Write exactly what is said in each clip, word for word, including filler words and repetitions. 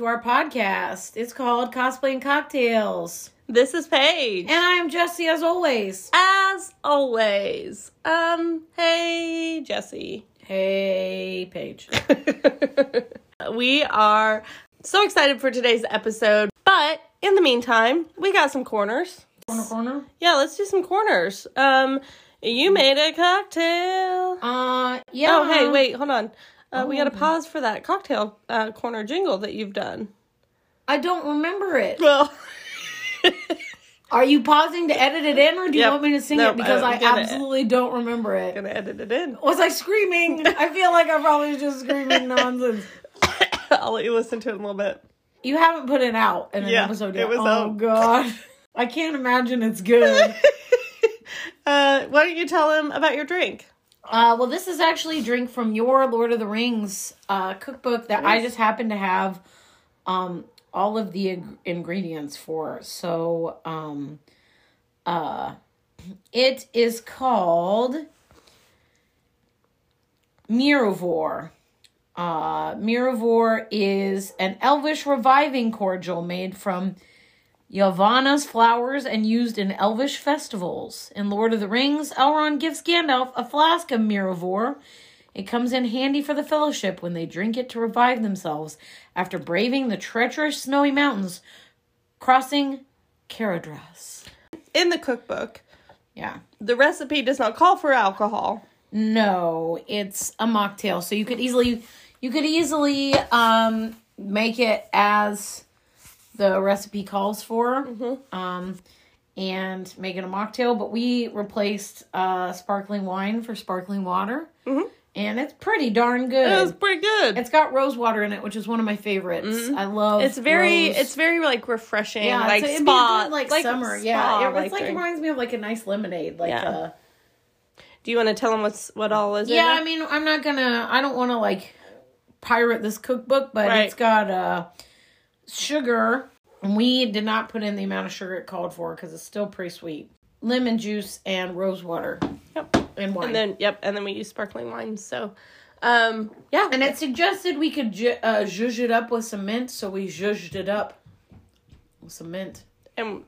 to our podcast. It's called Cosplaying Cocktails. This is Paige. And I'm Jessie, as always. As always. Um, hey, Jessie. Hey, Paige. We are so excited for today's episode, but in the meantime, we got some corners. Corner, corner? Yeah, let's do some corners. Um, you made a cocktail. Uh, yeah. Oh, hey, wait, hold on. Uh, oh, we got to pause for that cocktail uh, corner jingle that you've done. I don't remember it. Well, are you pausing to edit it in, or do you yep. want me to sing nope, it? Because I, I absolutely don't remember it. I'm going to edit it in. Was I screaming? I feel like I probably was just screaming nonsense. I'll let you listen to it in a little bit. You haven't put it out in an yeah, episode yet. It was oh, out. God. I can't imagine it's good. uh, why don't you tell him about your drink? Uh, well, this is actually a drink from your Lord of the Rings uh, cookbook that nice. I just happen to have um, all of the ing- ingredients for. So, um, uh, it is called Miruvor. Uh, Miruvor is an elvish reviving cordial made from Yavanna's flowers and used in elvish festivals. In Lord of the Rings, Elrond gives Gandalf a flask of Miruvor. It comes in handy for the Fellowship when they drink it to revive themselves after braving the treacherous snowy mountains, crossing Caradhras. In the cookbook, yeah, the recipe does not call for alcohol. No, it's a mocktail, so you could easily, you could easily um, make it as the recipe calls for, mm-hmm. um, and make it a mocktail. But we replaced uh, sparkling wine for sparkling water, mm-hmm. and it's pretty darn good. It's pretty good. It's got rose water in it, which is one of my favorites. Mm-hmm. I love. It's very, rose. It's very like refreshing, yeah, like it's, spa, good, like, like summer. Spa, yeah, it like, like reminds me of like a nice lemonade, like yeah. a. Do you want to tell them what's what all is? Yeah, in it? I mean, I'm not gonna. I don't want to like pirate this cookbook, but right. it's got uh, sugar. And we did not put in the amount of sugar it called for because it's still pretty sweet. Lemon juice and rose water. Yep. And wine. And then yep, and then we use sparkling wine. So, um, yeah. And it suggested we could ju- uh, zhuzh it up with some mint, so we zhuzhed it up with some mint. And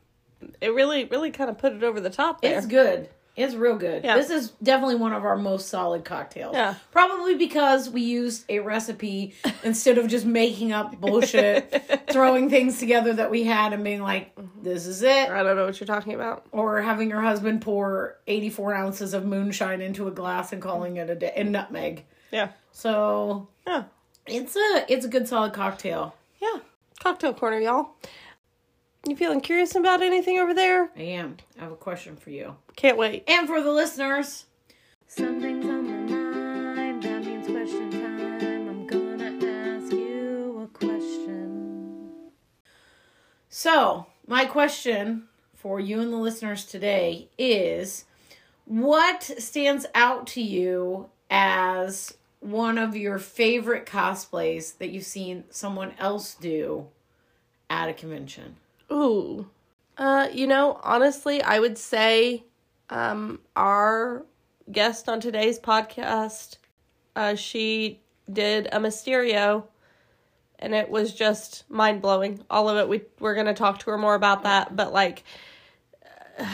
it really, really kind of put it over the top there. It's good. It's real good. Yeah. This is definitely one of our most solid cocktails. Yeah. Probably because we used a recipe instead of just making up bullshit, throwing things together that we had and being like, this is it. Or I don't know what you're talking about. Or having your husband pour eighty-four ounces of moonshine into a glass and calling it a day. And nutmeg. Yeah. So yeah. It's a it's a good solid cocktail. Yeah. Cocktail corner, y'all. You feeling curious about anything over there? I am. I have a question for you. Can't wait. And for the listeners. Something's on my mind. That means question time. I'm gonna ask you a question. So, my question for you and the listeners today is, what stands out to you as one of your favorite cosplays that you've seen someone else do at a convention? Ooh, uh, you know, honestly, I would say um, our guest on today's podcast, uh, she did a Mysterio, and it was just mind-blowing. All of it, we, we're going to talk to her more about that, but like... Uh,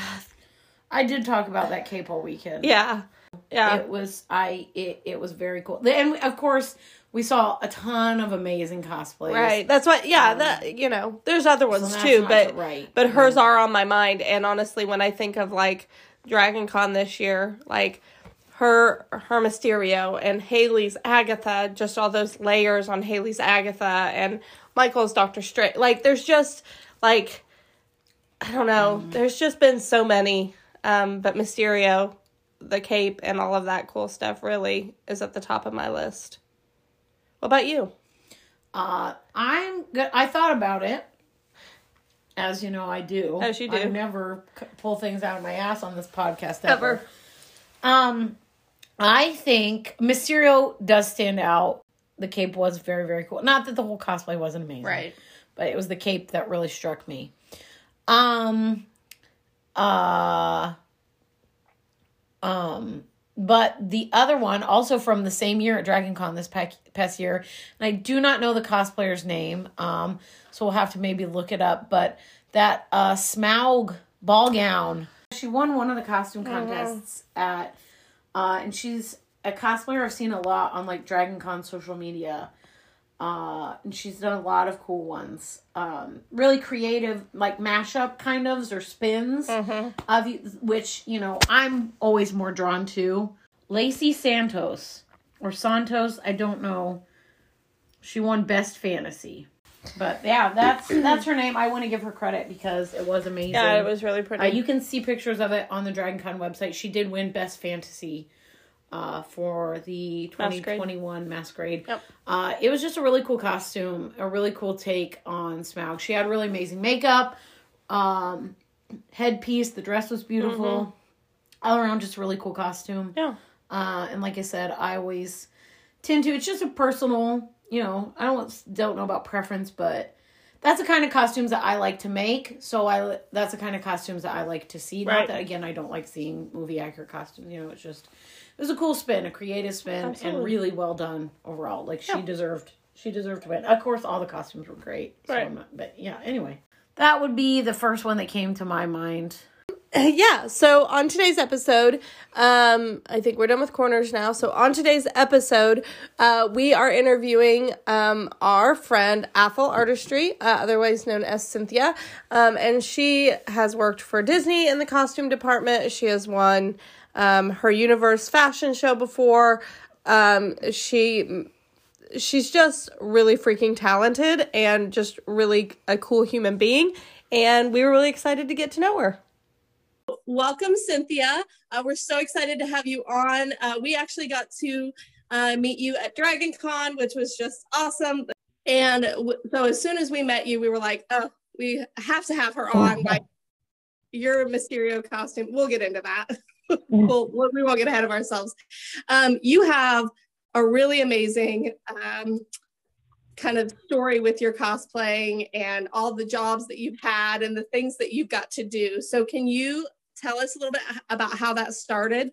I did talk about that K-Pole weekend. Yeah, yeah. It was, I, it, it was very cool. And, of course... We saw a ton of amazing cosplays. Right. That's what, yeah, um, that, you know, there's other ones so too, but, right. but hers right. are on my mind. And honestly, when I think of like Dragon Con this year, like her, her Mysterio and Haley's Agatha, just all those layers on Haley's Agatha and Michael's Doctor Strange. Like there's just like, I don't know, mm. there's just been so many, um, but Mysterio, the cape and all of that cool stuff really is at the top of my list. What about you? Uh, I'm good. I thought about it. As you know, I do. As you do. I never c- pull things out of my ass on this podcast ever. ever. Um, I think Mysterio does stand out. The cape was very, very cool. Not that the whole cosplay wasn't amazing. Right. But it was the cape that really struck me. Um, uh, um, But the other one, also from the same year at Dragon Con this past year, and I do not know the cosplayer's name, um, so we'll have to maybe look it up, but that uh, Smaug ball gown. She won one of the costume contests oh, wow. at, uh, and she's a cosplayer I've seen a lot on, like, Dragon Con social media, uh, and she's done a lot of cool ones. Um, really creative, like, mashup kind of, or spins, mm-hmm. of which, you know, I'm always more drawn to. Lacey Santos, or Santos, I don't know. She won Best Fantasy. But, yeah, that's that's her name. I want to give her credit because it was amazing. Yeah, it was really pretty. Uh, you can see pictures of it on the Dragon Con website. She did win Best Fantasy uh, for the twenty twenty-one Masquerade. Yep. Uh, it was just a really cool costume, a really cool take on Smaug. She had really amazing makeup, um, headpiece. The dress was beautiful. Mm-hmm. All around, just a really cool costume. Yeah. Uh, and like I said, I always tend to, it's just a personal... You know, I don't don't know about preference, but that's the kind of costumes that I like to make. So I that's the kind of costumes that I like to see. Right. Not that, again, I don't like seeing movie actor costumes. You know, it's just it was a cool spin, a creative spin, Absolutely. And really well done overall. Like yeah. she deserved she deserved to win. Of course, all the costumes were great. So right. I'm not, but yeah, anyway, that would be the first one that came to my mind. Yeah, so on today's episode, um, I think we're done with corners now. So on today's episode, uh, we are interviewing um, our friend Athel Artistry, uh, otherwise known as Cynthia. Um, and she has worked for Disney in the costume department. She has won um, Her Universe fashion show before. Um, she... She's just really freaking talented and just really a cool human being. And we were really excited to get to know her. Welcome, Cynthia. Uh, we're so excited to have you on. Uh, we actually got to uh, meet you at Dragon Con, which was just awesome. And w- so as soon as we met you, we were like, oh, we have to have her on. Like, your Mysterio costume. We'll get into that. we'll, we won't get ahead of ourselves. Um, you have a really amazing um, kind of story with your cosplaying and all the jobs that you've had and the things that you've got to do. So can you tell us a little bit about how that started?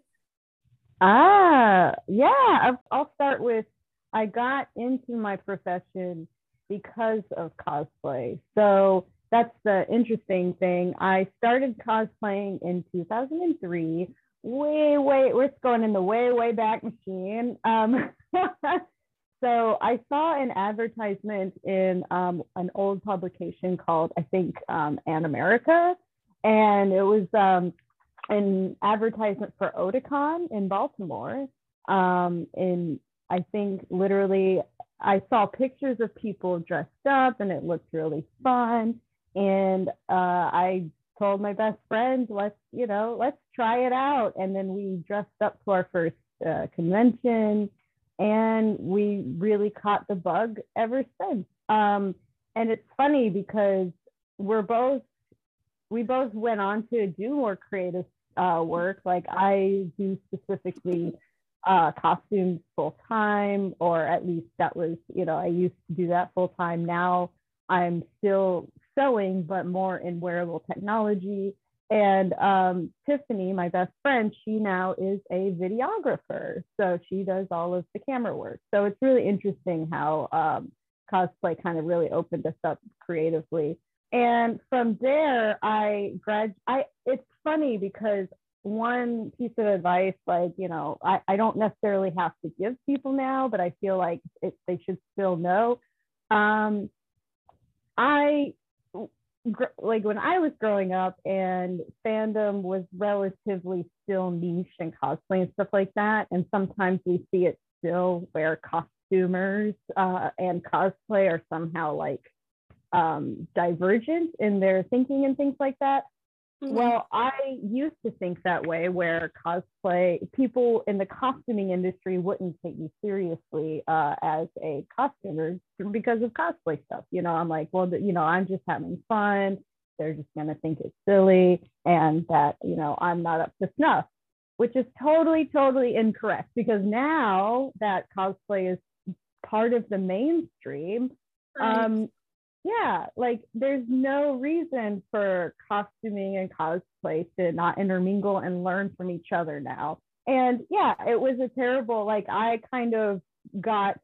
Ah, uh, yeah, I'll start with, I got into my profession because of cosplay. So that's the interesting thing. I started cosplaying in two thousand three, way, way, we're going in the way, way back machine. Um, so I saw an advertisement in um, an old publication called, I think, um, An America. And it was um, an advertisement for Oticon in Baltimore. Um, and I think literally I saw pictures of people dressed up and it looked really fun. And uh, I told my best friend, let's, you know, let's try it out. And then we dressed up to our first uh, convention and we really caught the bug ever since. Um, and it's funny because we're both, We both went on to do more creative uh, work. Like I do specifically uh, costumes full time, or at least that was, you know, I used to do that full time. Now I'm still sewing, but more in wearable technology. And um, Tiffany, my best friend, she now is a videographer. So she does all of the camera work. So it's really interesting how um, cosplay kind of really opened us up creatively. And from there, I grad. I it's funny because one piece of advice, like, you know, I, I don't necessarily have to give people now, but I feel like it, they should still know. Um, I gr- like when I was growing up and fandom was relatively still niche and cosplay and stuff like that. And sometimes we see it still where costumers uh, and cosplay are somehow like Um, divergent in their thinking and things like that. Mm-hmm. Well, I used to think that way where cosplay, people in the costuming industry wouldn't take me seriously uh, as a costumer because of cosplay stuff. You know, I'm like, well, you know, I'm just having fun. They're just going to think it's silly and that, you know, I'm not up to snuff, which is totally, totally incorrect because now that cosplay is part of the mainstream, um, right. Yeah, like there's no reason for costuming and cosplay to not intermingle and learn from each other now. And yeah, it was a terrible, like I kind of got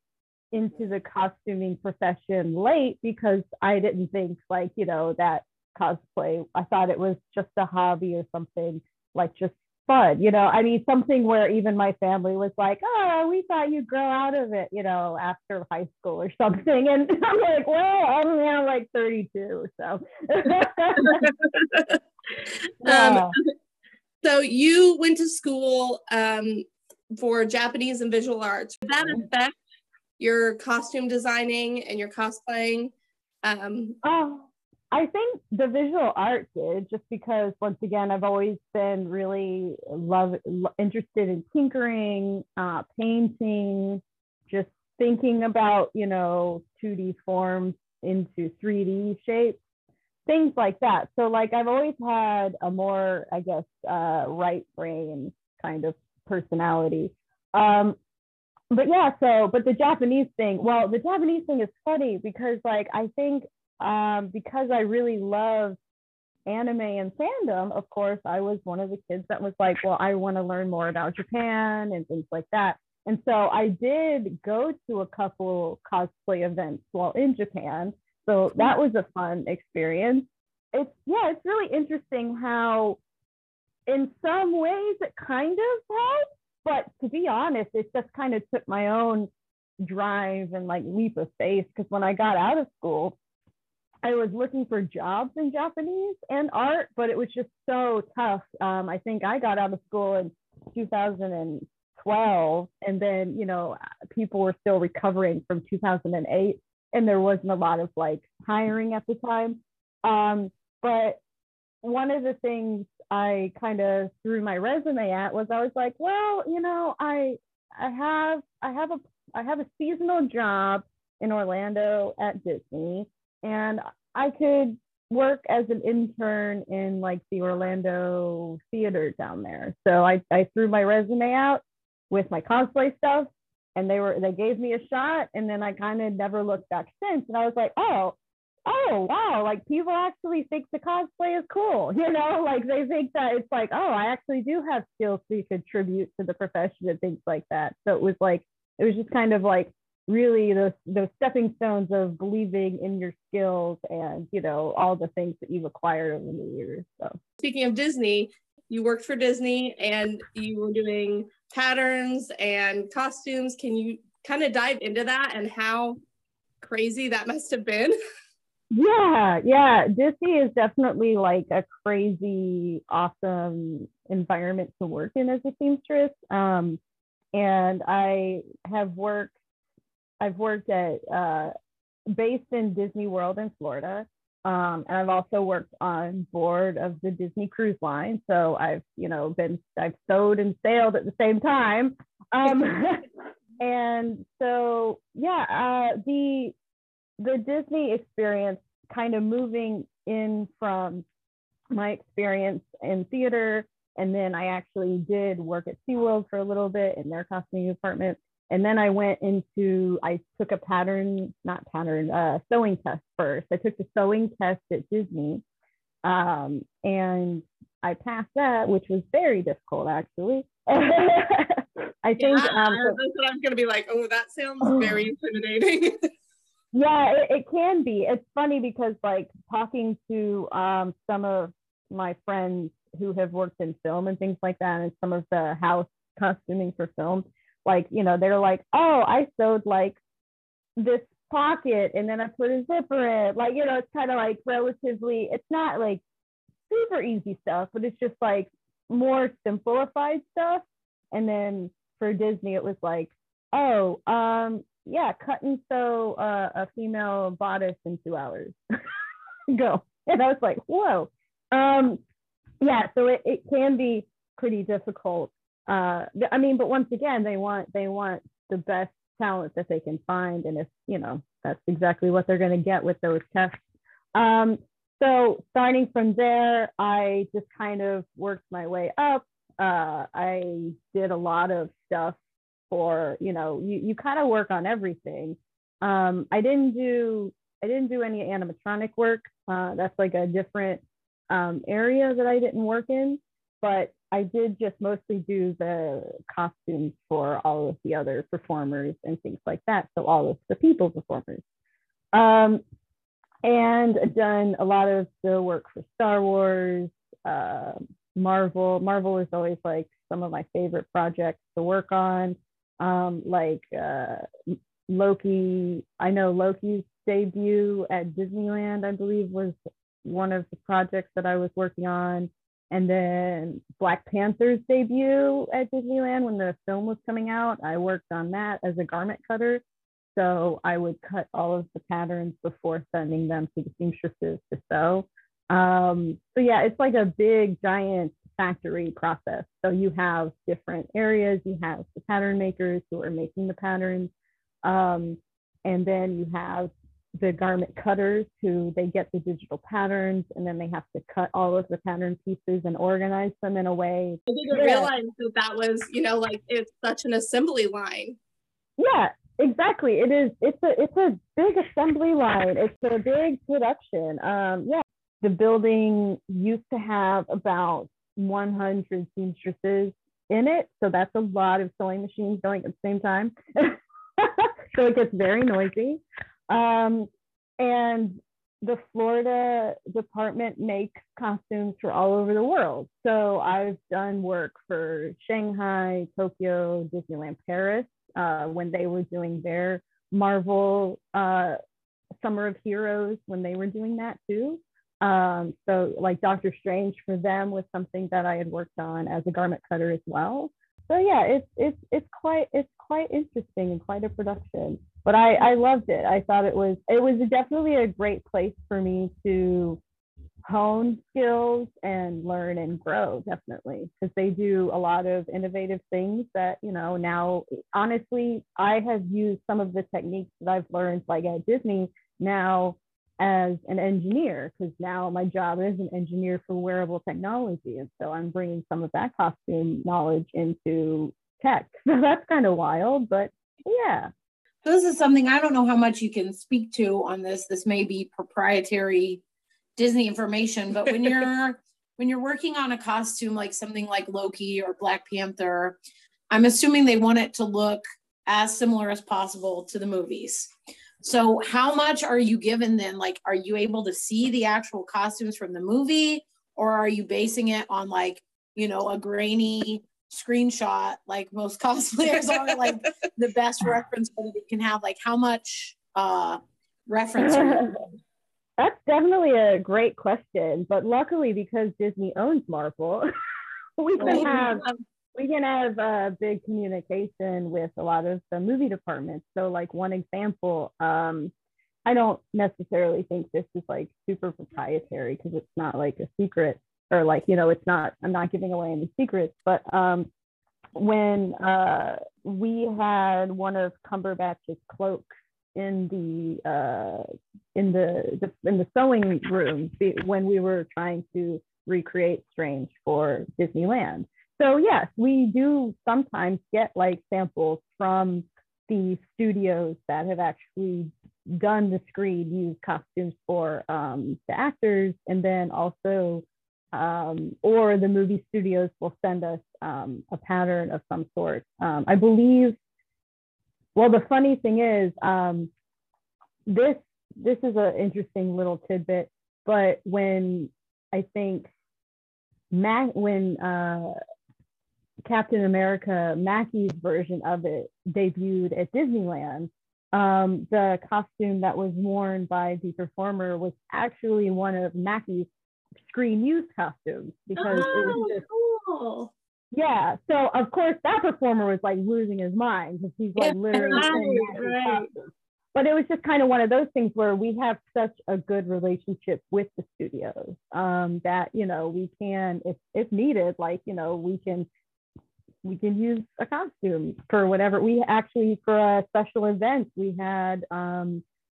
into the costuming profession late because I didn't think like, you know, that cosplay, I thought it was just a hobby or something, like just fun, you know, I mean, something where even my family was like, oh, we thought you'd grow out of it, you know, after high school or something. And I'm like, well, I'm now like thirty-two. So, yeah. um, so you went to school um, for Japanese and visual arts. Did that affect your costume designing and your cosplaying? Um, oh. I think the visual art did, just because once again, I've always been really love interested in tinkering, uh, painting, just thinking about, you know, two D forms into three D shapes, things like that. So like, I've always had a more, I guess, uh, right brain kind of personality. Um, but yeah, so, but the Japanese thing, well, the Japanese thing is funny because like, I think Um, because I really love anime and fandom, of course, I was one of the kids that was like, well, I want to learn more about Japan and things like that. And so I did go to a couple cosplay events while in Japan. So that was a fun experience. It's, yeah, it's really interesting how in some ways it kind of helped, but to be honest, it just kind of took my own drive and like leap of faith, because when I got out of school, I was looking for jobs in Japanese and art, but it was just so tough. Um, I think I got out of school in two thousand twelve, and then, you know, people were still recovering from two thousand eight, and there wasn't a lot of like hiring at the time. Um, but one of the things I kind of threw my resume at was I was like, well, you know, I I have I have a I have a seasonal job in Orlando at Disney. And I could work as an intern in like the Orlando theater down there. So I, I threw my resume out with my cosplay stuff, and they were they gave me a shot, and then I kind of never looked back since. And I was like, oh, oh wow, like people actually think the cosplay is cool, you know, like they think that it's like, oh, I actually do have skills to contribute to the profession and things like that. So it was like it was just kind of like really those those stepping stones of believing in your skills and, you know, all the things that you've acquired over the years. So speaking of Disney, you worked for Disney and you were doing patterns and costumes. Can you kind of dive into that and how crazy that must have been? Yeah, yeah. Disney is definitely like a crazy, awesome environment to work in as a seamstress. Um, and I have worked I've worked at, uh, based in Disney World in Florida, um, and I've also worked on board of the Disney Cruise Line. So I've, you know, been, I've sewed and sailed at the same time. Um, and so, yeah, uh, the, the Disney experience kind of moving in from my experience in theater. And then I actually did work at SeaWorld for a little bit in their costuming department. And then I went into, I took a pattern, not pattern, uh, sewing test first. I took the sewing test at Disney, um, and I passed that, which was very difficult, actually. I think- yeah, um, that's what I'm gonna be like, oh, that sounds very intimidating. Yeah, it, it can be. It's funny because like talking to um, some of my friends who have worked in film and things like that, and some of the house costuming for film, like, you know, they're like, oh, I sewed like this pocket and then I put a zipper in it. Like, you know, it's kind of like relatively, it's not like super easy stuff, but it's just like more simplified stuff. And then for Disney, it was like, oh, um, yeah, cut and sew uh, a female bodice in two hours. Go. And I was like, whoa. Um, yeah, so it, it can be pretty difficult. Uh, I mean, but once again, they want they want the best talent that they can find, and if you know, that's exactly what they're going to get with those tests. Um, so starting from there, I just kind of worked my way up. Uh, I did a lot of stuff for you know, you you kind of work on everything. Um, I didn't do I didn't do any animatronic work. Uh, that's like a different um, area that I didn't work in. But I did just mostly do the costumes for all of the other performers and things like that. So all of the people performers. Um, and I've done a lot of the work for Star Wars, uh, Marvel. Marvel is always like some of my favorite projects to work on, um, like uh, Loki. I know Loki's debut at Disneyland, I believe, was one of the projects that I was working on. And then Black Panther's debut at Disneyland, when the film was coming out, I worked on that as a garment cutter. So I would cut all of the patterns before sending them to the seamstresses to sew. Um, so yeah, it's like a big, giant factory process. So you have different areas. You have the pattern makers who are making the patterns. Um, and then you have the garment cutters who they get the digital patterns, and then they have to cut all of the pattern pieces and organize them in a way. I didn't yeah. realize that that was, you know, like it's such an assembly line. Yeah, exactly. It is. It's a it's a big assembly line. It's a big production. Um, yeah, the building used to have about one hundred seamstresses in it, so that's a lot of sewing machines going at the same time. So it gets very noisy. Um, and the Florida department makes costumes for all over the world. So I've done work for Shanghai, Tokyo, Disneyland, Paris, uh, when they were doing their Marvel uh, Summer of Heroes, when they were doing that too. Um, so like Doctor Strange for them was something that I had worked on as a garment cutter as well. So yeah, it's it's it's quite it's quite interesting and quite a production. But I, I loved it. I thought it was it was definitely a great place for me to hone skills and learn and grow, definitely, because they do a lot of innovative things that, you know, now, honestly, I have used some of the techniques that I've learned, like at Disney, now as an engineer, because now my job is an engineer for wearable technology. And so I'm bringing some of that costume knowledge into tech. So that's kind of wild, but yeah. This is something I don't know how much you can speak to on this. This may be proprietary Disney information, but when you're when you're working on a costume like something like Loki or Black Panther, I'm assuming they want it to look as similar as possible to the movies. So how much are you given then? Like, are you able to see the actual costumes from the movie, or are you basing it on like, you know, a grainy screenshot like most cosplayers are, like the best reference that you can have? Like, how much uh reference are you doing? That's definitely a great question, but luckily because Disney owns Marvel, we can have we can have a uh, big communication with a lot of the movie departments. So like one example, um I don't necessarily think this is like super proprietary because it's not like a secret, or like, you know, it's not, I'm not giving away any secrets, but um, when uh, we had one of Cumberbatch's cloaks in the, uh, in the, the in the sewing room when we were trying to recreate Strange for Disneyland. So yes, we do sometimes get like samples from the studios that have actually done the screed, used costumes for um, the actors, and then also Um, or the movie studios will send us um, a pattern of some sort. Um, I believe, well, the funny thing is, um, this this is an interesting little tidbit, but when I think, Mac, when uh, Captain America, Mackie's version of it debuted at Disneyland, um, the costume that was worn by the performer was actually one of Mackie's screen use costumes, because oh, it was just cool. Yeah, so of course that performer was like losing his mind because he's like literally right, right. But it was just kind of one of those things where we have such a good relationship with the studios um that, you know, we can, if if needed, like, you know, we can we can use a costume for whatever. We actually, for a special event, we had um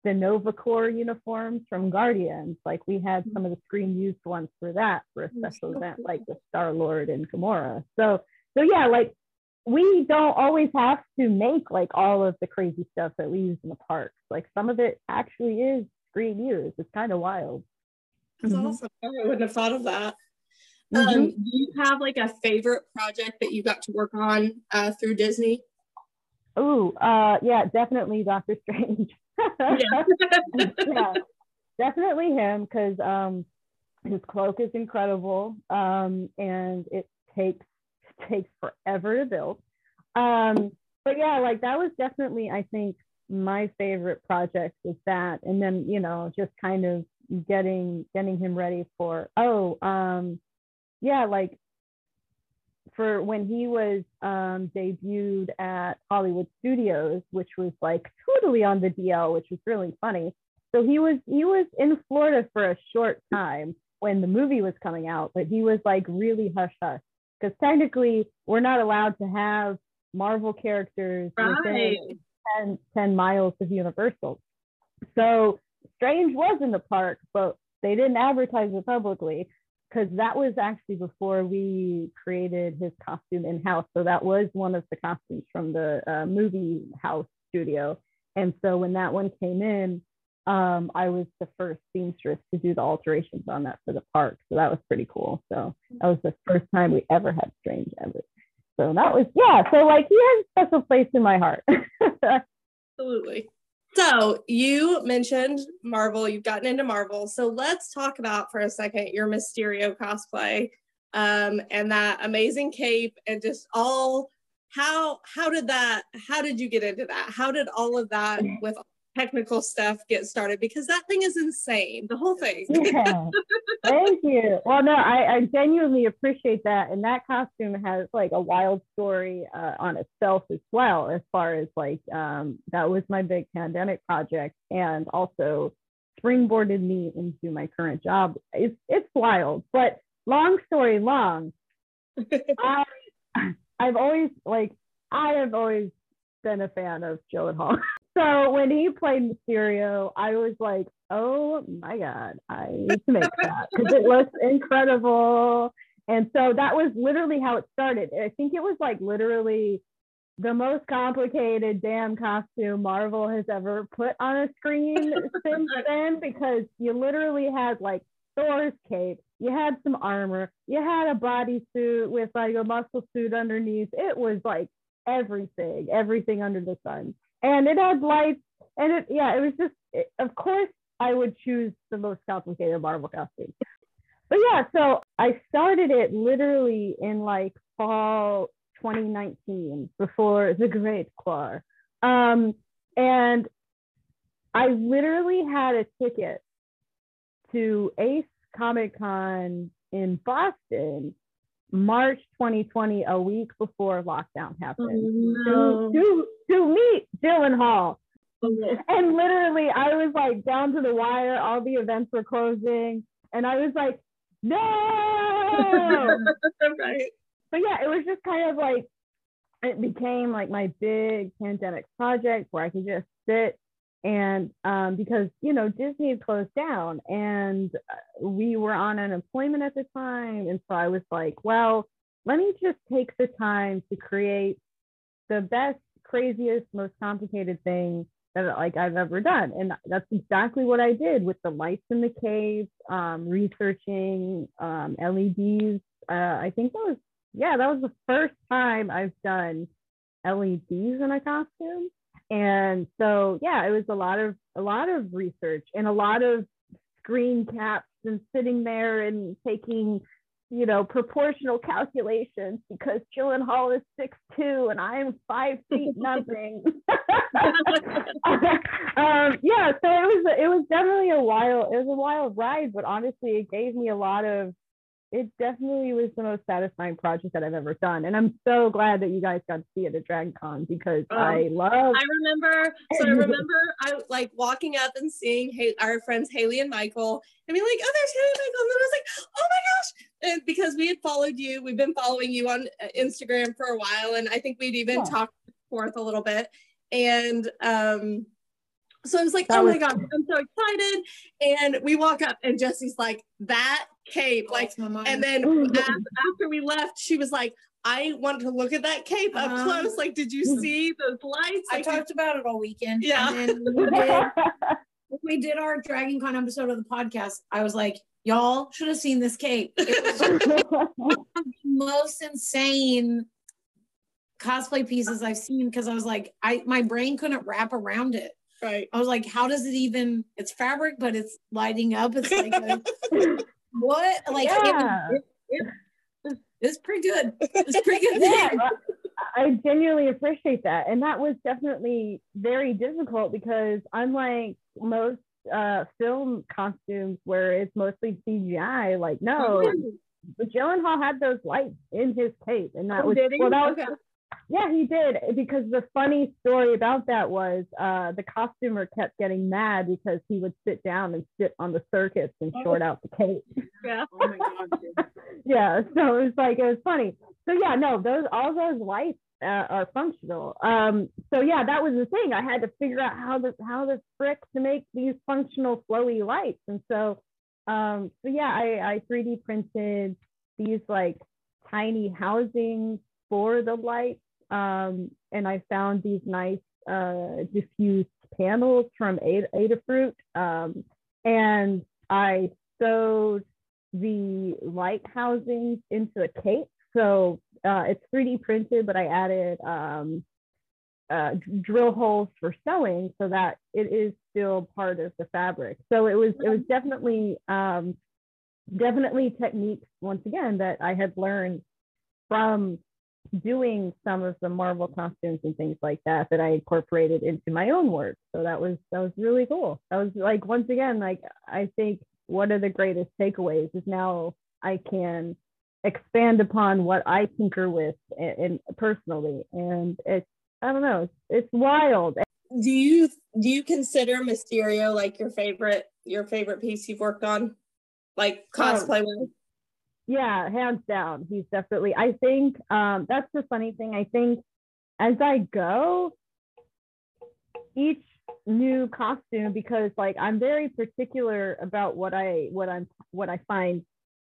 the Nova Corps uniforms from Guardians. Like we had some of the screen used ones for that, for a special event, like the Star-Lord and Gamora. So, so yeah, like we don't always have to make like all of the crazy stuff that we use in the parks. Like some of it actually is screen used. It's kind of wild. That's mm-hmm. awesome. I wouldn't have thought of that. Mm-hmm. Um, do you have like a favorite project that you got to work on uh, through Disney? Oh, uh, yeah, definitely Doctor Strange. Yeah. Yeah, definitely him, because um, his cloak is incredible, um, and it takes takes forever to build. Um, but yeah, like that was definitely, I think, my favorite project was that, and then you know just kind of getting getting him ready for oh um, yeah like for when he was um, debuted at Hollywood Studios, which was like totally on the D L, which was really funny. So he was he was in Florida for a short time when the movie was coming out, but he was like really hush hush because technically we're not allowed to have Marvel characters right. ten, ten miles of Universal. So Strange was in the park, but they didn't advertise it publicly because that was actually before we created his costume in-house. So that was one of the costumes from the uh, movie house studio. And so when that one came in, um, I was the first seamstress to do the alterations on that for the park. So that was pretty cool. So that was the first time we ever had Strange ever. So that was, yeah, so like he has a special place in my heart. Absolutely. So you mentioned Marvel, you've gotten into Marvel. So let's talk about for a second your Mysterio cosplay um, and that amazing cape and just all, how how did that, how did you get into that? How did all of that with technical stuff get started? Because that thing is insane, the whole thing. Yeah. Thank you. Well, no, I, I genuinely appreciate that. And that costume has like a wild story uh, on itself as well, as far as like, um, that was my big pandemic project and also springboarded me into my current job. It's, it's wild, but long story long, I, I've always like, I have always been a fan of Gyllenhaal. So when he played Mysterio, I was like, oh my God, I need to make that because it looks incredible. And so that was literally how it started. I think it was like literally the most complicated damn costume Marvel has ever put on a screen since then, because you literally had like Thor's cape, you had some armor, you had a bodysuit with like a muscle suit underneath. It was like everything, everything under the sun. And it had lights, and it, yeah, it was just, it, of course, I would choose the most complicated Marvel costume. But yeah, so I started it literally in like fall twenty nineteen, before the Great Quar. Um, and I literally had a ticket to Ace Comic Con in Boston, March twenty twenty, a week before lockdown happened, oh, no. to, to, to meet Gyllenhaal. Okay. And literally, I was like down to the wire, all the events were closing, and I was like, no! Right. But yeah, it was just kind of like, it became like my big pandemic project where I could just sit and, um, because, you know, Disney had closed down and we were on unemployment at the time. And so I was like, well, let me just take the time to create the best, craziest, most complicated thing that like I've ever done. And that's exactly what I did with the lights in the caves, um, researching um, L E Ds. Uh, I think that was, yeah, that was the first time I've done L E Ds in a costume. And so, yeah, it was a lot of a lot of research and a lot of screen caps and sitting there and taking, you know, proportional calculations because Gyllenhaal is six two and I am five feet nothing. um, yeah, so it was it was definitely a wild it was a wild ride, but honestly, it gave me a lot of. It definitely was the most satisfying project that I've ever done. And I'm so glad that you guys got to see it at Dragon Con because um, I love I remember, so I remember I like walking up and seeing Hay- our friends Haley and Michael and being like, oh, there's Haley and Michael. And then I was like, oh my gosh. And because we had followed you, we've been following you on Instagram for a while. And I think we'd even yeah. talked forth a little bit. And um, so I was like, that oh was- my God, I'm so excited. And we walk up and Jesse's like, that cape like and then as, after we left she was like I wanted to look at that cape up um, close, like did you see those lights? I like, talked did... about it all weekend. Yeah. And then we did, we did our Dragon Con episode of the podcast. I was like, Y'all should have seen this cape. It was one of the most insane cosplay pieces I've seen, because I was like, I my brain couldn't wrap around it. Right. I was like, how does it even, it's fabric, but it's lighting up. It's like, a, what? Like, yeah. it, it, it, it's pretty good. It's pretty good. Yeah. I genuinely appreciate that. And that was definitely very difficult, because unlike most uh, film costumes where it's mostly C G I, like, no, mm-hmm. but Gyllenhaal had those lights in his cape. And that oh, was, did he? Well, that okay. was, yeah, he did, because the funny story about that was uh, the costumer kept getting mad because he would sit down and sit on the circuits and oh. short out the cape. Yeah. Oh my God. Yeah, so it was like, it was funny. So yeah, no, those all those lights uh, are functional. Um, so yeah, that was the thing. I had to figure out how the how the frick to make these functional flowy lights. And so, um, so yeah, I, I three D printed these like tiny housings for the lights. Um, and I found these nice uh, diffused panels from Adafruit, um, and I sewed the light housings into a cape. So uh, it's three D printed, but I added um, uh, drill holes for sewing so that it is still part of the fabric. So it was it was definitely um, definitely techniques once again that I had learned from doing some of the Marvel costumes and things like that that I incorporated into my own work. So that was that was really cool. That was like, once again, like, I think one of the greatest takeaways is now I can expand upon what I tinker with and, and personally, and it's I don't know, it's, it's wild. Do you do you consider Mysterio like your favorite your favorite piece you've worked on, like cosplay with? Yeah, hands down, he's definitely. I think um, that's the funny thing. I think as I go, each new costume, because like I'm very particular about what I what I'm what I find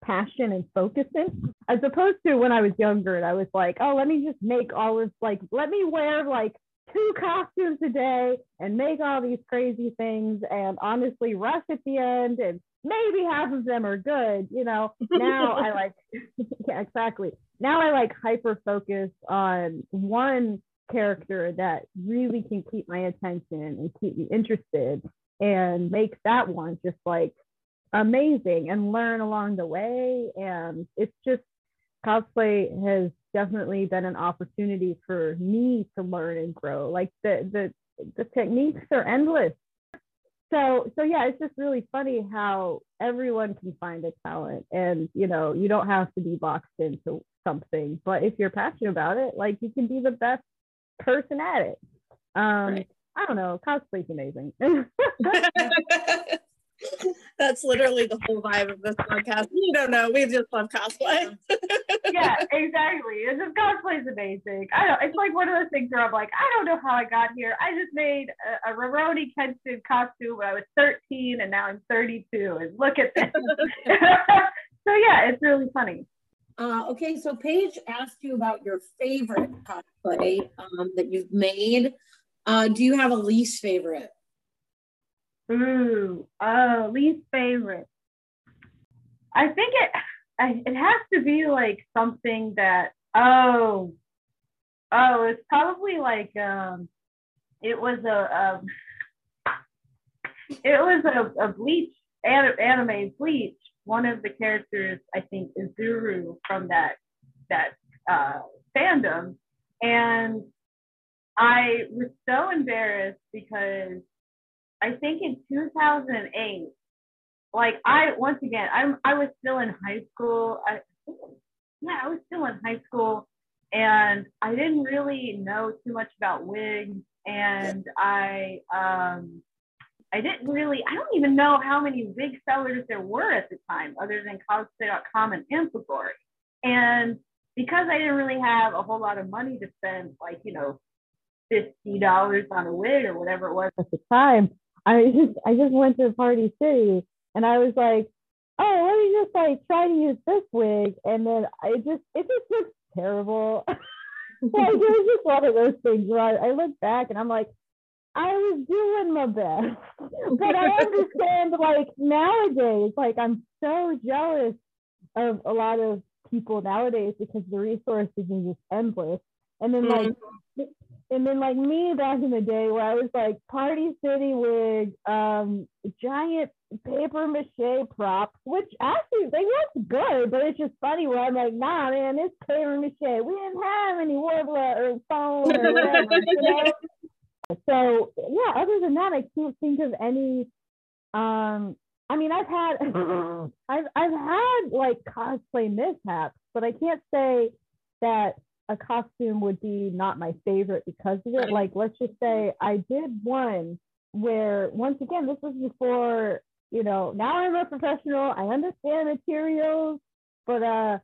passion and focus in, as opposed to when I was younger and I was like, oh, let me just make all this, like, let me wear like two costumes a day and make all these crazy things and honestly rush at the end and maybe half of them are good, you know. Now I like yeah, exactly. Now I like hyper focus on one character that really can keep my attention and keep me interested and make that one just like amazing and learn along the way. And it's just, cosplay has definitely been an opportunity for me to learn and grow. Like the the the techniques are endless. So so yeah, it's just really funny how everyone can find a talent, and you know, you don't have to be boxed into something, but if you're passionate about it, like, you can be the best person at it. Um right. I don't know, cosplay's amazing. That's literally the whole vibe of this podcast. You don't know, we just love cosplay. Yeah, exactly. It's just, cosplay is amazing. I don't. It's like one of those things where I'm like, I don't know how I got here. I just made a, a Rurouni Kenshin costume when I was thirteen, and now I'm thirty-two, and look at this. So yeah, it's really funny. Uh, okay, so Paige asked you about your favorite cosplay um, that you've made. Uh, do you have a least favorite? Ooh, oh, least favorite. I think it I, it has to be like something that, oh, oh, it's probably like, um, it was a, um, it was a, a Bleach, anime Bleach. One of the characters, I think, is Zuru from that, that uh, fandom. And I was so embarrassed because I think in two thousand eight, like I, once again, I'm, I was still in high school. I, yeah, I was still in high school and I didn't really know too much about wigs. And I, um, I didn't really, I don't even know how many wig sellers there were at the time, other than cosplay dot com and Ampligory. And because I didn't really have a whole lot of money to spend, like, you know, fifty dollars on a wig or whatever it was at the time, I just I just went to Party City and I was like, oh, let me just like try to use this wig, and then I just it just looks terrible. Like, it was just one of those things where I, I look back and I'm like, I was doing my best. But I understand, like, nowadays, like, I'm so jealous of a lot of people nowadays because the resources are just endless. And then, like, mm-hmm. and then, like, me back in the day where I was, like, Party City with um, giant paper mache props, which actually, they look good, but it's just funny where I'm like, nah, man, it's paper mache. We didn't have any woodwork or phone or whatever, you know? So yeah, other than that, I can't think of any. Um, I mean, I've had, I've I've had like cosplay mishaps, but I can't say that a costume would be not my favorite because of it. Like, let's just say I did one where, once again, this was before, you know. Now I'm a professional. I understand materials, but uh,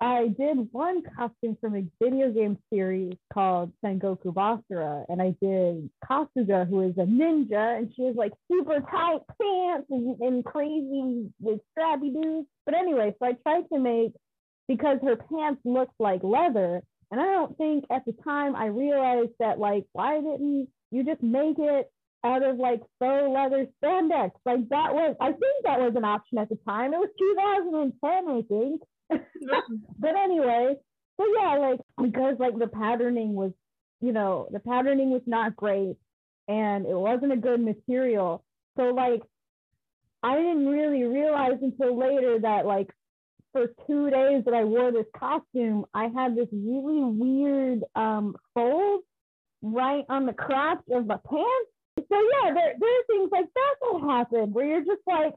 I did one costume from a video game series called Sengoku Basara, and I did Kasuga, who is a ninja, and she has like super tight pants and, and crazy with strappy dudes. But anyway, so I tried to make, because her pants looked like leather, and I don't think at the time I realized that, like, why didn't you just make it out of like faux leather spandex? Like, that was, I think that was an option at the time. It was two thousand ten, I think. But anyway, so yeah, like, because like the patterning was, you know, the patterning was not great and it wasn't a good material. So like, I didn't really realize until later that, like, for two days that I wore this costume, I had this really weird um, fold right on the crotch of my pants. So yeah, there, there are things like that that happen where you're just like,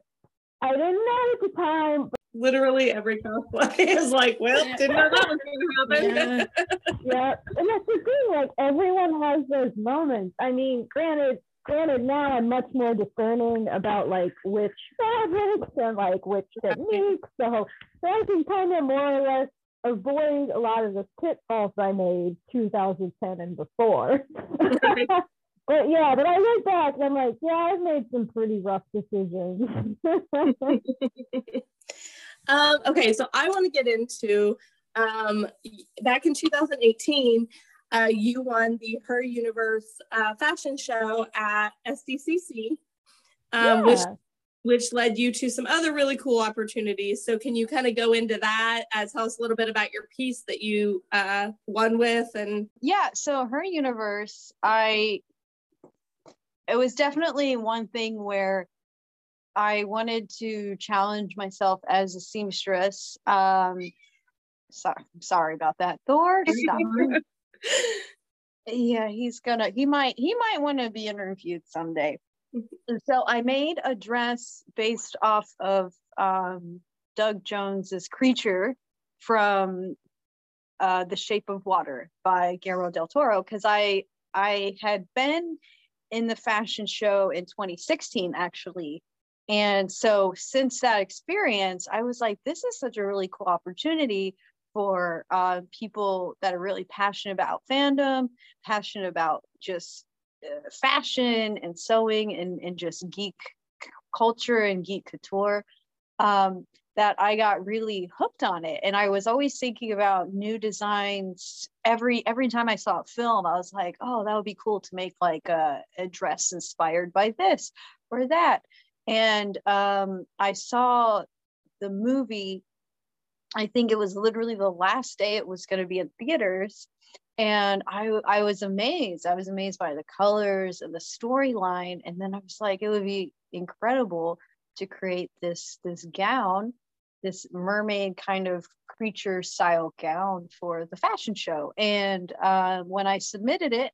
I didn't know at the time, but literally every cosplay is like, well, didn't know that was going to happen. Yeah. Yeah, and that's the thing, like, everyone has those moments. I mean, granted, granted, now I'm much more discerning about, like, which fabrics and, like, which techniques, so, so I can kind of more or less avoid a lot of the pitfalls I made two thousand ten and before. Right. But yeah, but I look back and I'm like, yeah, I've made some pretty rough decisions. Um, okay, so I want to get into, um, back in two thousand eighteen, uh, you won the Her Universe uh, fashion show at S D C C, um, yeah. which which led you to some other really cool opportunities. So can you kind of go into that, as tell us a little bit about your piece that you uh, won with? And yeah, so Her Universe, I, it was definitely one thing where I wanted to challenge myself as a seamstress. Um, so, sorry about that, Thor. Stop. Yeah, he's gonna. He might. He might want to be interviewed someday. So I made a dress based off of um, Doug Jones's Creature from uh, The Shape of Water by Guillermo del Toro, because I I had been in the fashion show in twenty sixteen, actually. And so since that experience, I was like, this is such a really cool opportunity for uh, people that are really passionate about fandom, passionate about just uh, fashion and sewing and, and just geek culture and geek couture, um, that I got really hooked on it. And I was always thinking about new designs. Every every time I saw a film, I was like, oh, that would be cool to make like a, a dress inspired by this or that. And um, I saw the movie, I think it was literally the last day it was going to be in theaters. And I, I was amazed. I was amazed by the colors and the storyline. And then I was like, it would be incredible to create this, this gown, this mermaid kind of creature style gown for the fashion show. And uh, when I submitted it,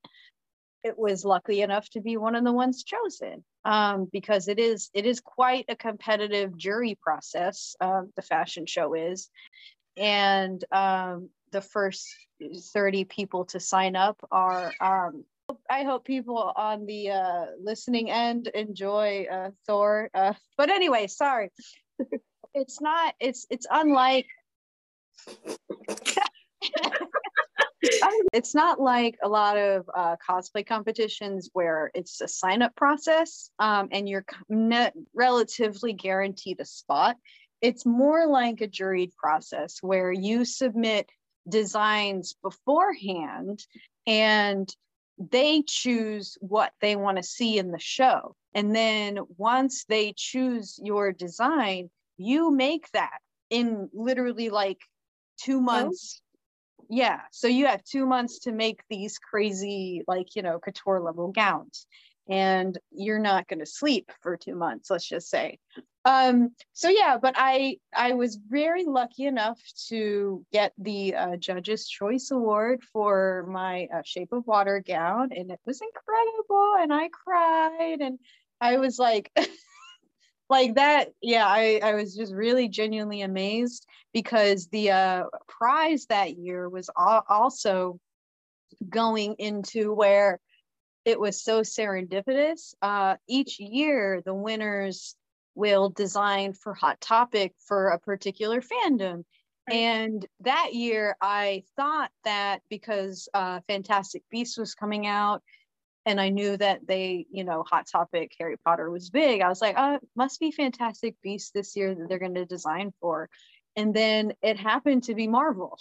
it was lucky enough to be one of the ones chosen, um, because it is it is quite a competitive jury process. Uh, the fashion show is, and um, the first thirty people to sign up are. Um, I hope people on the uh, listening end enjoy uh, Thor. Uh, but anyway, sorry, it's not. It's it's unlike. It's not like a lot of uh, cosplay competitions where it's a sign-up process um, and you're net relatively guaranteed a spot. It's more like a juried process where you submit designs beforehand and they choose what they want to see in the show. And then once they choose your design, you make that in literally like two months. Oh. Yeah. So you have two months to make these crazy, like, you know, couture level gowns. And you're not going to sleep for two months, let's just say. Um, so yeah, but I I was very lucky enough to get the uh, Judges' Choice Award for my uh, Shape of Water gown, and it was incredible, and I cried, and I was like, like that, yeah, I, I was just really genuinely amazed, because the uh, prize that year was al- also going into where it was so serendipitous. Uh, each year, the winners will design for Hot Topic for a particular fandom. Right. And that year I thought that because uh, Fantastic Beasts was coming out and I knew that they, you know, Hot Topic, Harry Potter was big. I was like, oh, it must be Fantastic Beasts this year that they're going to design for. And then it happened to be Marvel.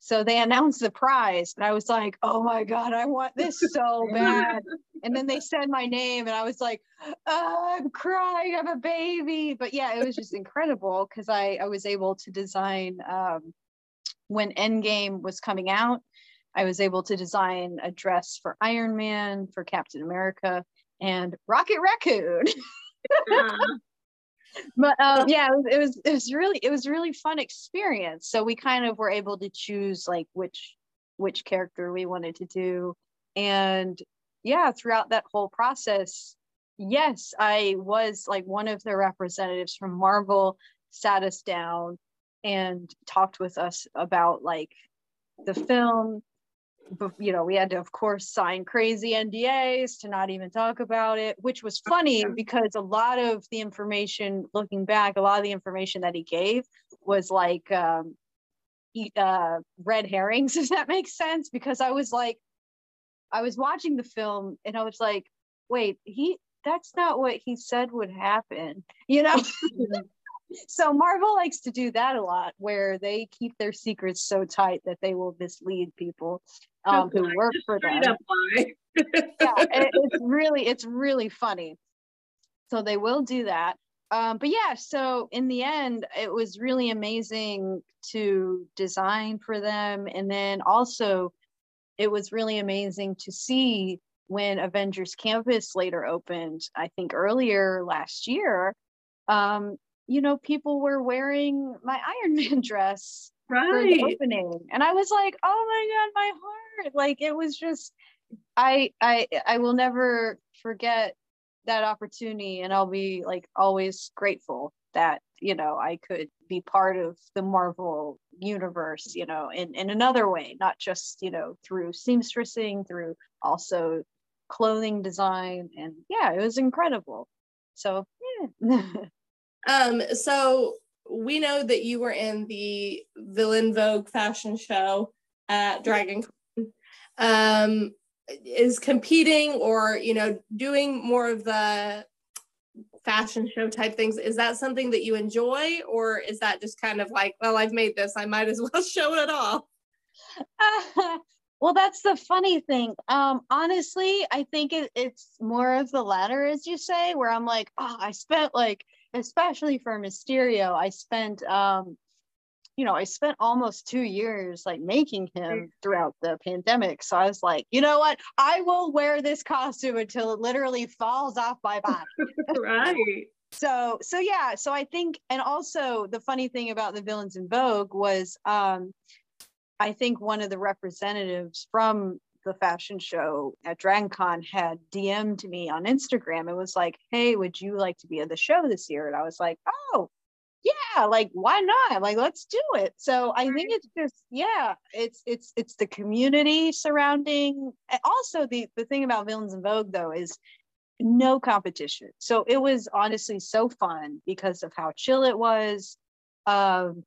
So they announced the prize and I was like, oh my God, I want this so bad. And then they said my name and I was like, oh, I'm crying, I'm a baby. But yeah, it was just incredible because I, I was able to design, um, when Endgame was coming out, I was able to design a dress for Iron Man, for Captain America, and Rocket Raccoon. uh-huh. But um, yeah, it was it was really it was really fun experience. So we kind of were able to choose like which which character we wanted to do, and yeah, throughout that whole process, yes, I was like one of the representatives from Marvel sat us down and talked with us about like the film. But, you know, we had to, of course, sign crazy N D As to not even talk about it, which was funny because a lot of the information, looking back, a lot of the information that he gave was like um, he, uh, red herrings, if that makes sense, because I was like, I was watching the film and I was like, wait, he that's not what he said would happen, you know? So Marvel likes to do that a lot, where they keep their secrets so tight that they will mislead people um, who work for them. Yeah, it, it's really, it's really funny. So they will do that. Um, but yeah, so in the end, it was really amazing to design for them. And then also, it was really amazing to see when Avengers Campus later opened, I think earlier last year, um, you know, people were wearing my Iron Man dress right. for the opening. And I was like, oh my God, my heart. Like, it was just, I, I, I will never forget that opportunity. And I'll be like, always grateful that, you know, I could be part of the Marvel universe, you know, in, in another way, not just, you know, through seamstressing, through also clothing design. And yeah, it was incredible. So yeah. Um, so we know that you were in the Villain Vogue fashion show at Dragon Con. Um, is competing or, you know, doing more of the fashion show type things, is that something that you enjoy, or is that just kind of like, well, I've made this, I might as well show it off? Uh, well, that's the funny thing. Um, honestly, I think it, it's more of the latter, as you say, where I'm like, oh, I spent like, especially for Mysterio, I spent, um, you know, I spent almost two years like making him throughout the pandemic. So I was like, you know what? I will wear this costume until it literally falls off my body. Right. So, so yeah. So I think, and also the funny thing about the Villains in Vogue was, um, I think one of the representatives from the fashion show at Dragon Con had D M'd me on Instagram. It was like, hey, would you like to be at the show this year? And I was like, oh yeah, like why not? Like, let's do it. So I think it's just, yeah, it's it's it's the community surrounding. Also the, the thing about Villains in Vogue though is no competition. So it was honestly so fun because of how chill it was. Um,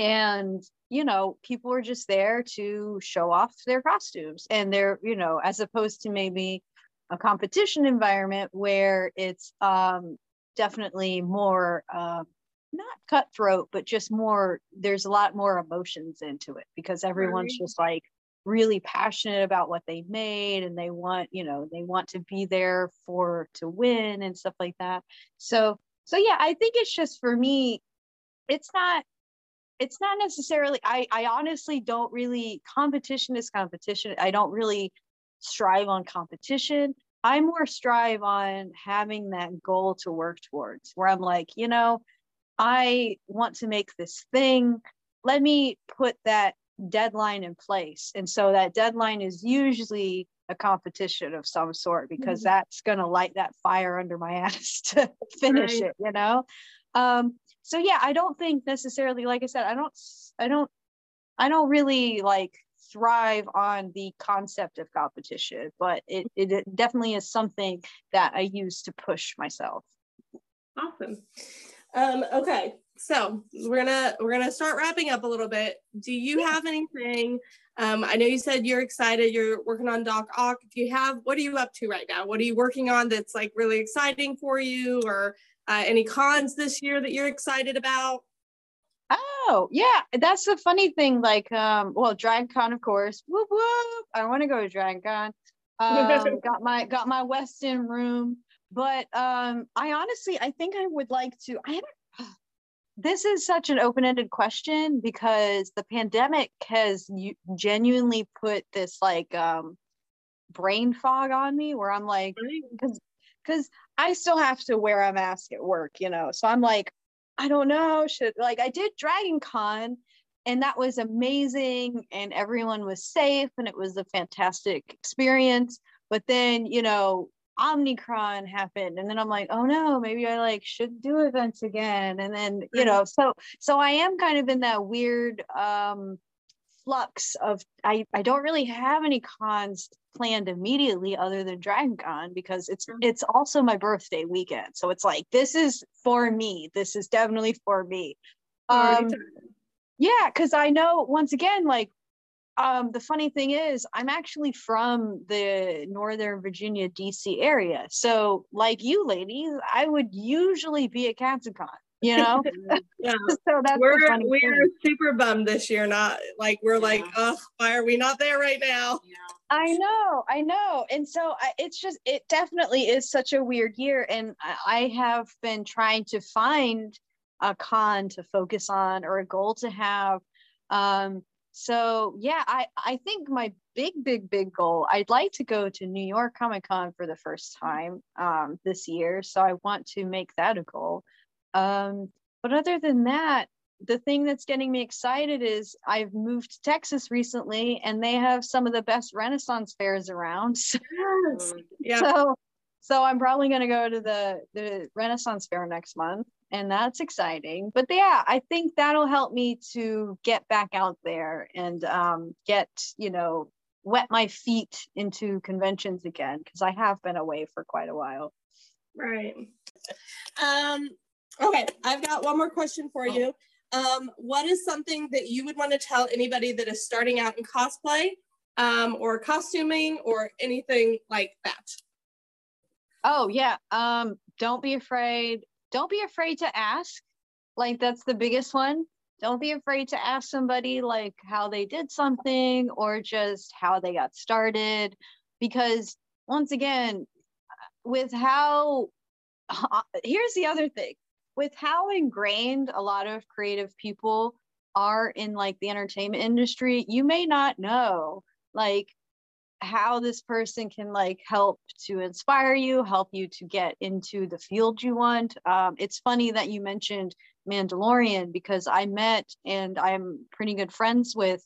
and you know, people are just there to show off their costumes, and they're, you know, as opposed to maybe a competition environment where it's um, definitely more, uh, not cutthroat, but just more, there's a lot more emotions into it because everyone's right. just like really passionate about what they made, and they want, you know, they want to be there for, to win and stuff like that. So, so yeah, I think it's just, for me, it's not, it's not necessarily, I, I honestly don't really, competition is competition. I don't really strive on competition. I more strive on having that goal to work towards, where I'm like, you know, I want to make this thing. Let me put that deadline in place. And so that deadline is usually a competition of some sort, because mm-hmm. that's going to light that fire under my ass to finish right. it, you know? Um, so yeah, I don't think necessarily, like I said, I don't, I don't, I don't really like thrive on the concept of competition, but it, it, it definitely is something that I use to push myself. Awesome. Um, okay. So we're gonna we're gonna start wrapping up a little bit. Do you have anything? Um, I know you said you're excited. You're working on Doc Ock. Do you have? What are you up to right now? What are you working on that's like really exciting for you, or uh, any cons this year that you're excited about? Oh yeah, that's the funny thing. Like, um, well, Dragon Con, of course. Whoop whoop! I want to go to Dragon Con. Um, got my got my West End room, but um, I honestly, I think I would like to. I haven't. This is such an open-ended question, because the pandemic has genuinely put this like um, brain fog on me, where I'm like, because because I still have to wear a mask at work, you know? So I'm like, I don't know, should, like I did Dragon Con and that was amazing and everyone was safe and it was a fantastic experience. But then, you know, Omicron happened, and then I'm like, oh no, maybe I like should do events again, and then you know, so so I am kind of in that weird um flux of I I don't really have any cons planned immediately other than Dragon Con, because it's it's also my birthday weekend, so it's like this is for me, this is definitely for me. Um yeah, because I know, once again, like Um, the funny thing is, I'm actually from the Northern Virginia, D C area. So like you ladies, I would usually be at Captain Con, you know? Yeah. So that's we're the funny we're thing. Super bummed this year, not like we're yeah. like, oh, why are we not there right now? Yeah. I know, I know. And so I, it's just, it definitely is such a weird year. And I, I have been trying to find a con to focus on or a goal to have. Um, So yeah, I, I think my big, big, big goal, I'd like to go to New York Comic Con for the first time um, this year. So I want to make that a goal. Um, but other than that, the thing that's getting me excited is I've moved to Texas recently and they have some of the best Renaissance fairs around. Yes. Yeah. So, so I'm probably going to go to the, the Renaissance fair next month. And that's exciting. But yeah, I think that'll help me to get back out there and um, get, you know, wet my feet into conventions again, because I have been away for quite a while. Right. Um, okay, I've got one more question for you. Um, what is something that you would want to tell anybody that is starting out in cosplay um, or costuming or anything like that? Oh, yeah. Um, don't be afraid. Don't be afraid to ask. Like, that's the biggest one. Don't be afraid to ask somebody like how they did something or just how they got started. Because once again, with how, here's the other thing, with how ingrained a lot of creative people are in like the entertainment industry, you may not know like how this person can like help to inspire you, help you to get into the field you want. Um, it's funny that you mentioned Mandalorian, because I met and I'm pretty good friends with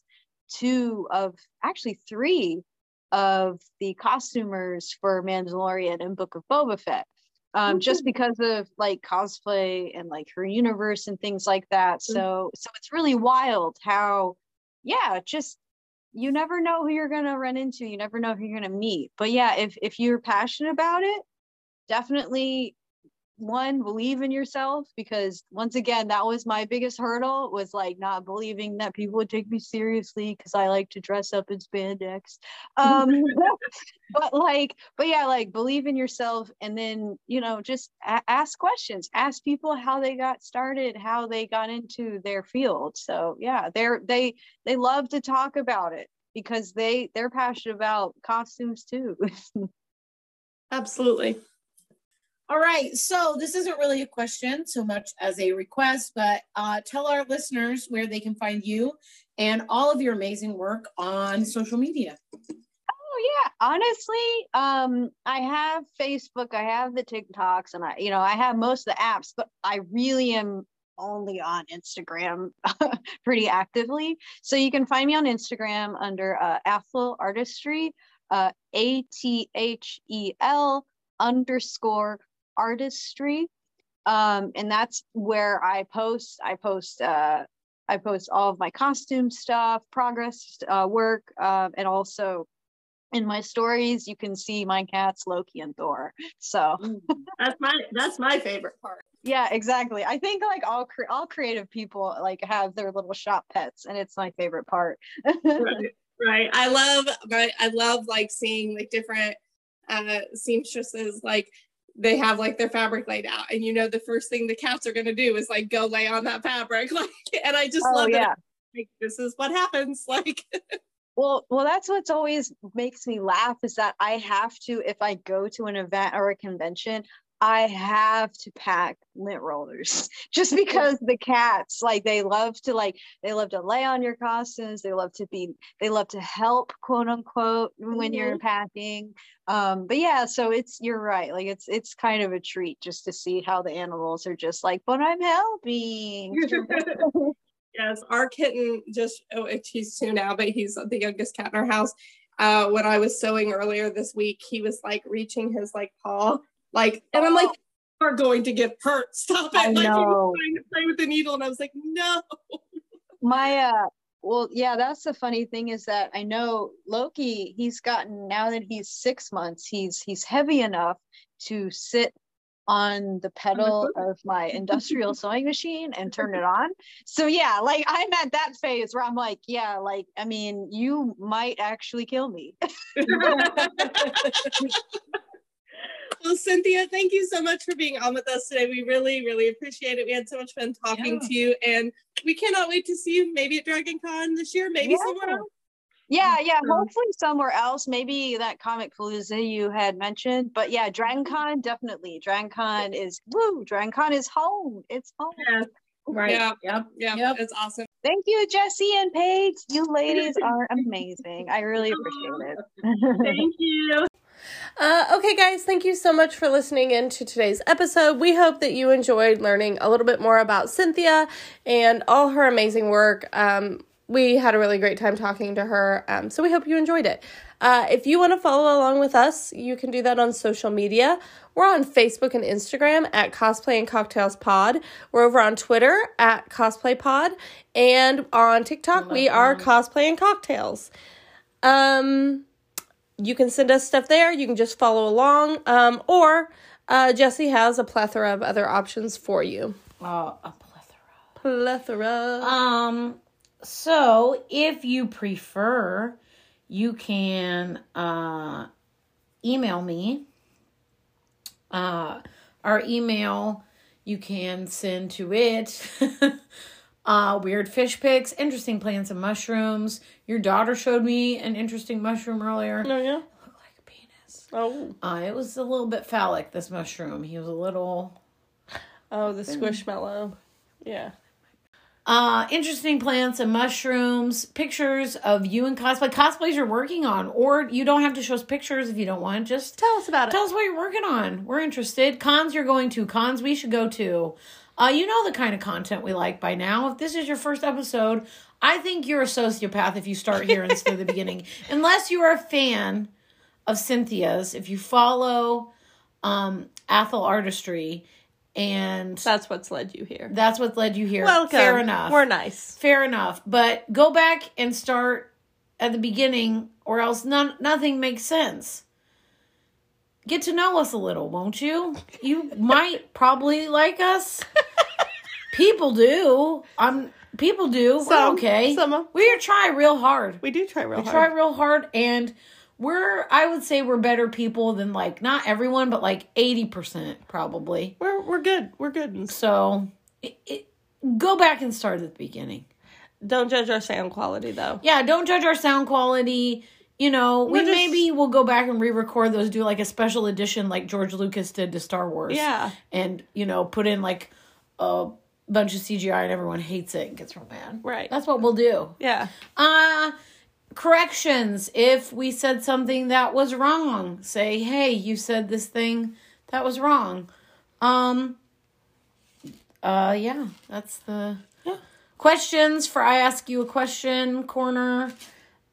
two of, actually three of the costumers for Mandalorian and Book of Boba Fett, um, mm-hmm. just because of like cosplay and like Her Universe and things like that. Mm-hmm. So, so it's really wild how, yeah, just you never know who you're going to run into. You never know who you're going to meet. But yeah, if, if you're passionate about it, definitely one, believe in yourself, because once again, that was my biggest hurdle, was like not believing that people would take me seriously, because I like to dress up in spandex. Um, but like, but yeah, like believe in yourself. And then, you know, just a- ask questions, ask people how they got started, how they got into their field. So yeah, they're, they, they love to talk about it. because they they're passionate about costumes too. Absolutely. All right, so this isn't really a question so much as a request, but uh, tell our listeners where they can find you and all of your amazing work on social media. Oh yeah, honestly, um, I have Facebook, I have the TikToks, and I, you know, I have most of the apps, but I really am only on Instagram pretty actively. So you can find me on Instagram under uh, Athel Artistry, uh, A T H E L underscore artistry, um, and that's where I post. I post. Uh, I post all of my costume stuff, progress uh, work, uh, and also in my stories you can see my cats Loki and Thor. So that's my that's my favorite part. Yeah, exactly. I think like all cre- all creative people like have their little shop pets, and it's my favorite part. right, right. I love. Right. I love like seeing like different uh seamstresses, like they have like their fabric laid out, and you know the first thing the cats are going to do is like go lay on that fabric, like, and I just oh, love yeah. it. Like, this is what happens, like. well well that's what's always makes me laugh is that I have to, if I go to an event or a convention, I have to pack lint rollers just because the cats, like, they love to like they love to lay on your costumes, they love to be they love to help, quote unquote, when mm-hmm. you're packing, um but yeah, so it's you're right, like it's it's kind of a treat just to see how the animals are just like, but I'm helping. Yes, our kitten just oh he's two now, but he's the youngest cat in our house. Uh when I was sewing earlier this week, he was like reaching his like paw. Like, and I'm like, you are going to get hurt. Stop it. I like, know. He was trying to play with the needle, and I was like, no. My, uh, well, yeah, that's the funny thing is that I know Loki, he's gotten, now that he's six months, he's he's heavy enough to sit on the pedal of my industrial sewing machine and turn it on. So yeah, like I'm at that phase where I'm like, yeah, like, I mean, you might actually kill me. Well, Cynthia, thank you so much for being on with us today. We really, really appreciate it. We had so much fun talking yeah. to you, and we cannot wait to see you maybe at Dragon Con this year, maybe yeah. somewhere else. Yeah, yeah, hopefully somewhere else. Maybe that Comic Palooza you had mentioned, but yeah, Dragon Con, definitely. Dragon Con is, woo, Dragon Con is home. It's home. Yeah. Right. Yeah. Yep. Yeah. Yep. That's awesome. Thank you, Jesse and Paige. You ladies are amazing. I really appreciate it. Thank you. Uh, okay, guys, thank you so much for listening in to today's episode. We hope that you enjoyed learning a little bit more about Cynthia and all her amazing work. Um, we had a really great time talking to her, um, so we hope you enjoyed it. Uh, if you want to follow along with us, you can do that on social media. We're on Facebook and Instagram at Cosplaying Cocktails Pod. We're over on Twitter at Cosplay Pod, and on TikTok we are Cosplaying Cocktails. Um... You can send us stuff there. You can just follow along. Um, or uh, Jesse has a plethora of other options for you. Uh, a plethora. Plethora. Um, so if you prefer, you can uh, email me. Uh, our email, you can send to it. Uh, weird fish pics, interesting plants and mushrooms. Your daughter showed me an interesting mushroom earlier. Oh, yeah? It looked like a penis. Oh. Uh, it was a little bit phallic, this mushroom. He was a little... Oh, the squishmallow. Yeah. Uh, interesting plants and mushrooms. Pictures of you and cosplay. Cosplays you're working on. Or you don't have to show us pictures if you don't want. Just tell us about it. Tell us what you're working on. We're interested. Cons you're going to. Cons we should go to. Uh, you know the kind of content we like by now. If this is your first episode, I think you're a sociopath if you start here and through the beginning. Unless you are a fan of Cynthia's, if you follow um, Athel Artistry, and that's what's led you here. That's what led you here. Welcome. Fair enough. We're nice. Fair enough. But go back and start at the beginning, or else none, nothing makes sense. Get to know us a little, won't you? You might probably like us. People do. I'm. People do. Some, okay. Some of- we try real hard. We do try real we hard. We try real hard, and we're. I would say we're better people than like not everyone, but like eighty percent probably. We're we're good. We're good. So, it, it, go back and start at the beginning. Don't judge our sound quality, though. Yeah, don't judge our sound quality. You know, we just, maybe we'll go back and re-record those, do like a special edition like George Lucas did to Star Wars. Yeah. And, you know, put in like a bunch of C G I and everyone hates it and gets real mad. Right. That's what we'll do. Yeah. Uh, corrections. If we said something that was wrong, say, hey, you said this thing that was wrong. Um. Uh, yeah, that's the... Yeah. Questions for I Ask You a Question corner.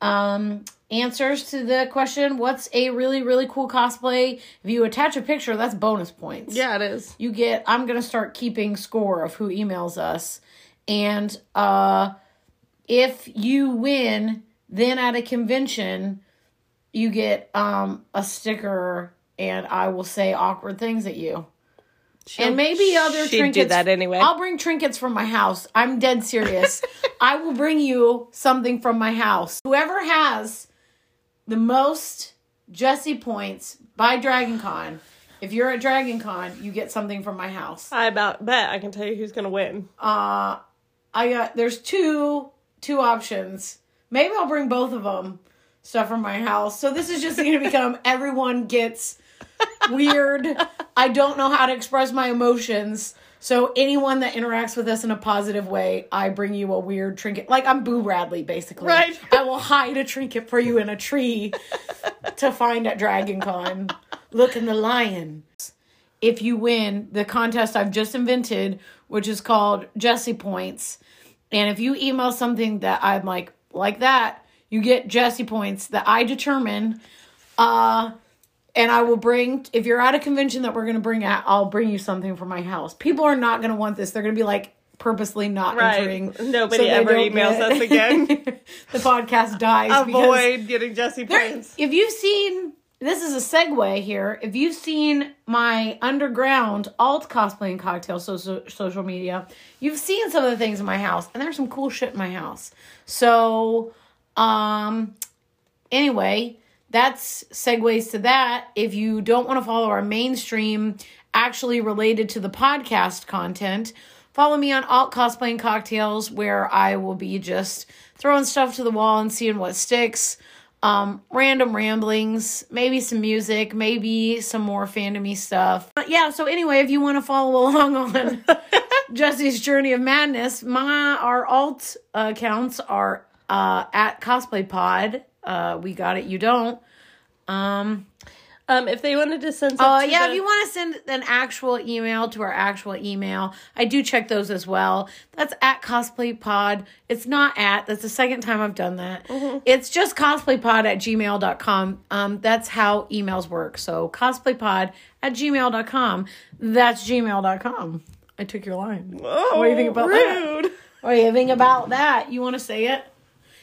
Um, answers to the question, what's a really, really cool cosplay? If you attach a picture, that's bonus points. Yeah, it is. You get, I'm going to start keeping score of who emails us. And uh, if you win, then at a convention, you get um, a sticker and I will say awkward things at you. She'll, and maybe other trinkets. Do that anyway. I'll bring trinkets from my house. I'm dead serious. I will bring you something from my house. Whoever has the most Jessie points by Dragon Con, if you're at Dragon Con, you get something from my house. I about bet I can tell you who's gonna win. Uh, I got there's two two options. Maybe I'll bring both of them stuff from my house. So this is just gonna become everyone gets. Weird. I don't know how to express my emotions. So anyone that interacts with us in a positive way, I bring you a weird trinket. Like I'm Boo Radley, basically. Right. I will hide a trinket for you in a tree to find at Dragon Con. Look in the lion. If you win the contest I've just invented, which is called Jessie Points. And if you email something that I'm like, like that, you get Jessie Points that I determine. Uh... And I will bring, if you're at a convention that we're going to bring at, I'll bring you something from my house. People are not going to want this. They're going to be like purposely not right. entering. Nobody so ever emails get... us again. The podcast dies. Avoid getting Jessie Points. If you've seen, this is a segue here. If you've seen my underground alt cosplaying cocktail so, so, social media, you've seen some of the things in my house. And there's some cool shit in my house. So, um, anyway... That's segues to that. If you don't want to follow our mainstream, actually related to the podcast content, follow me on Alt Cosplaying Cocktails, where I will be just throwing stuff to the wall and seeing what sticks. Um, random ramblings, maybe some music, maybe some more fandomy stuff. But yeah, so anyway, if you want to follow along on Jessie's Journey of Madness, my our alt accounts are uh, at Cosplay Pod. Uh, we got it. You don't. Um, um, if they wanted to send, oh uh, yeah, the- if you want to send an actual email to our actual email, I do check those as well. That's at cosplaypod. It's not at. That's the second time I've done that. Mm-hmm. It's just cosplaypod at gmail dot com. Um, that's how emails work. So cosplaypod at gmail dot com. That's gmail dot com. I took your line. Oh, what do you think about rude. That? What do you think about that? You want to say it?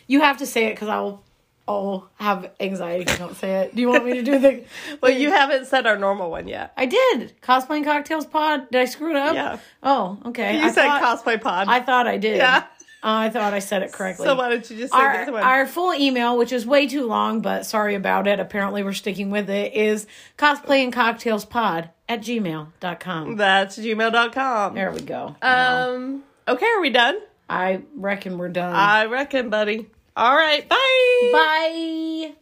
You have to say it because I will. Oh, have anxiety if you don't say it. Do you want me to do the... Well, you haven't said our normal one yet. I did. Cosplaying Cocktails Pod. Did I screw it up? Yeah. Oh, okay. You I said thought, Cosplay Pod. I thought I did. Yeah. Uh, I thought I said it correctly. So why don't you just say our, this one? Our full email, which is way too long, but sorry about it. Apparently we're sticking with it, is cosplayingcocktailspod at gmail dot com. That's gmail dot com. There we go. Um. Wow. Okay, are we done? I reckon we're done. I reckon, buddy. All right, bye. Bye.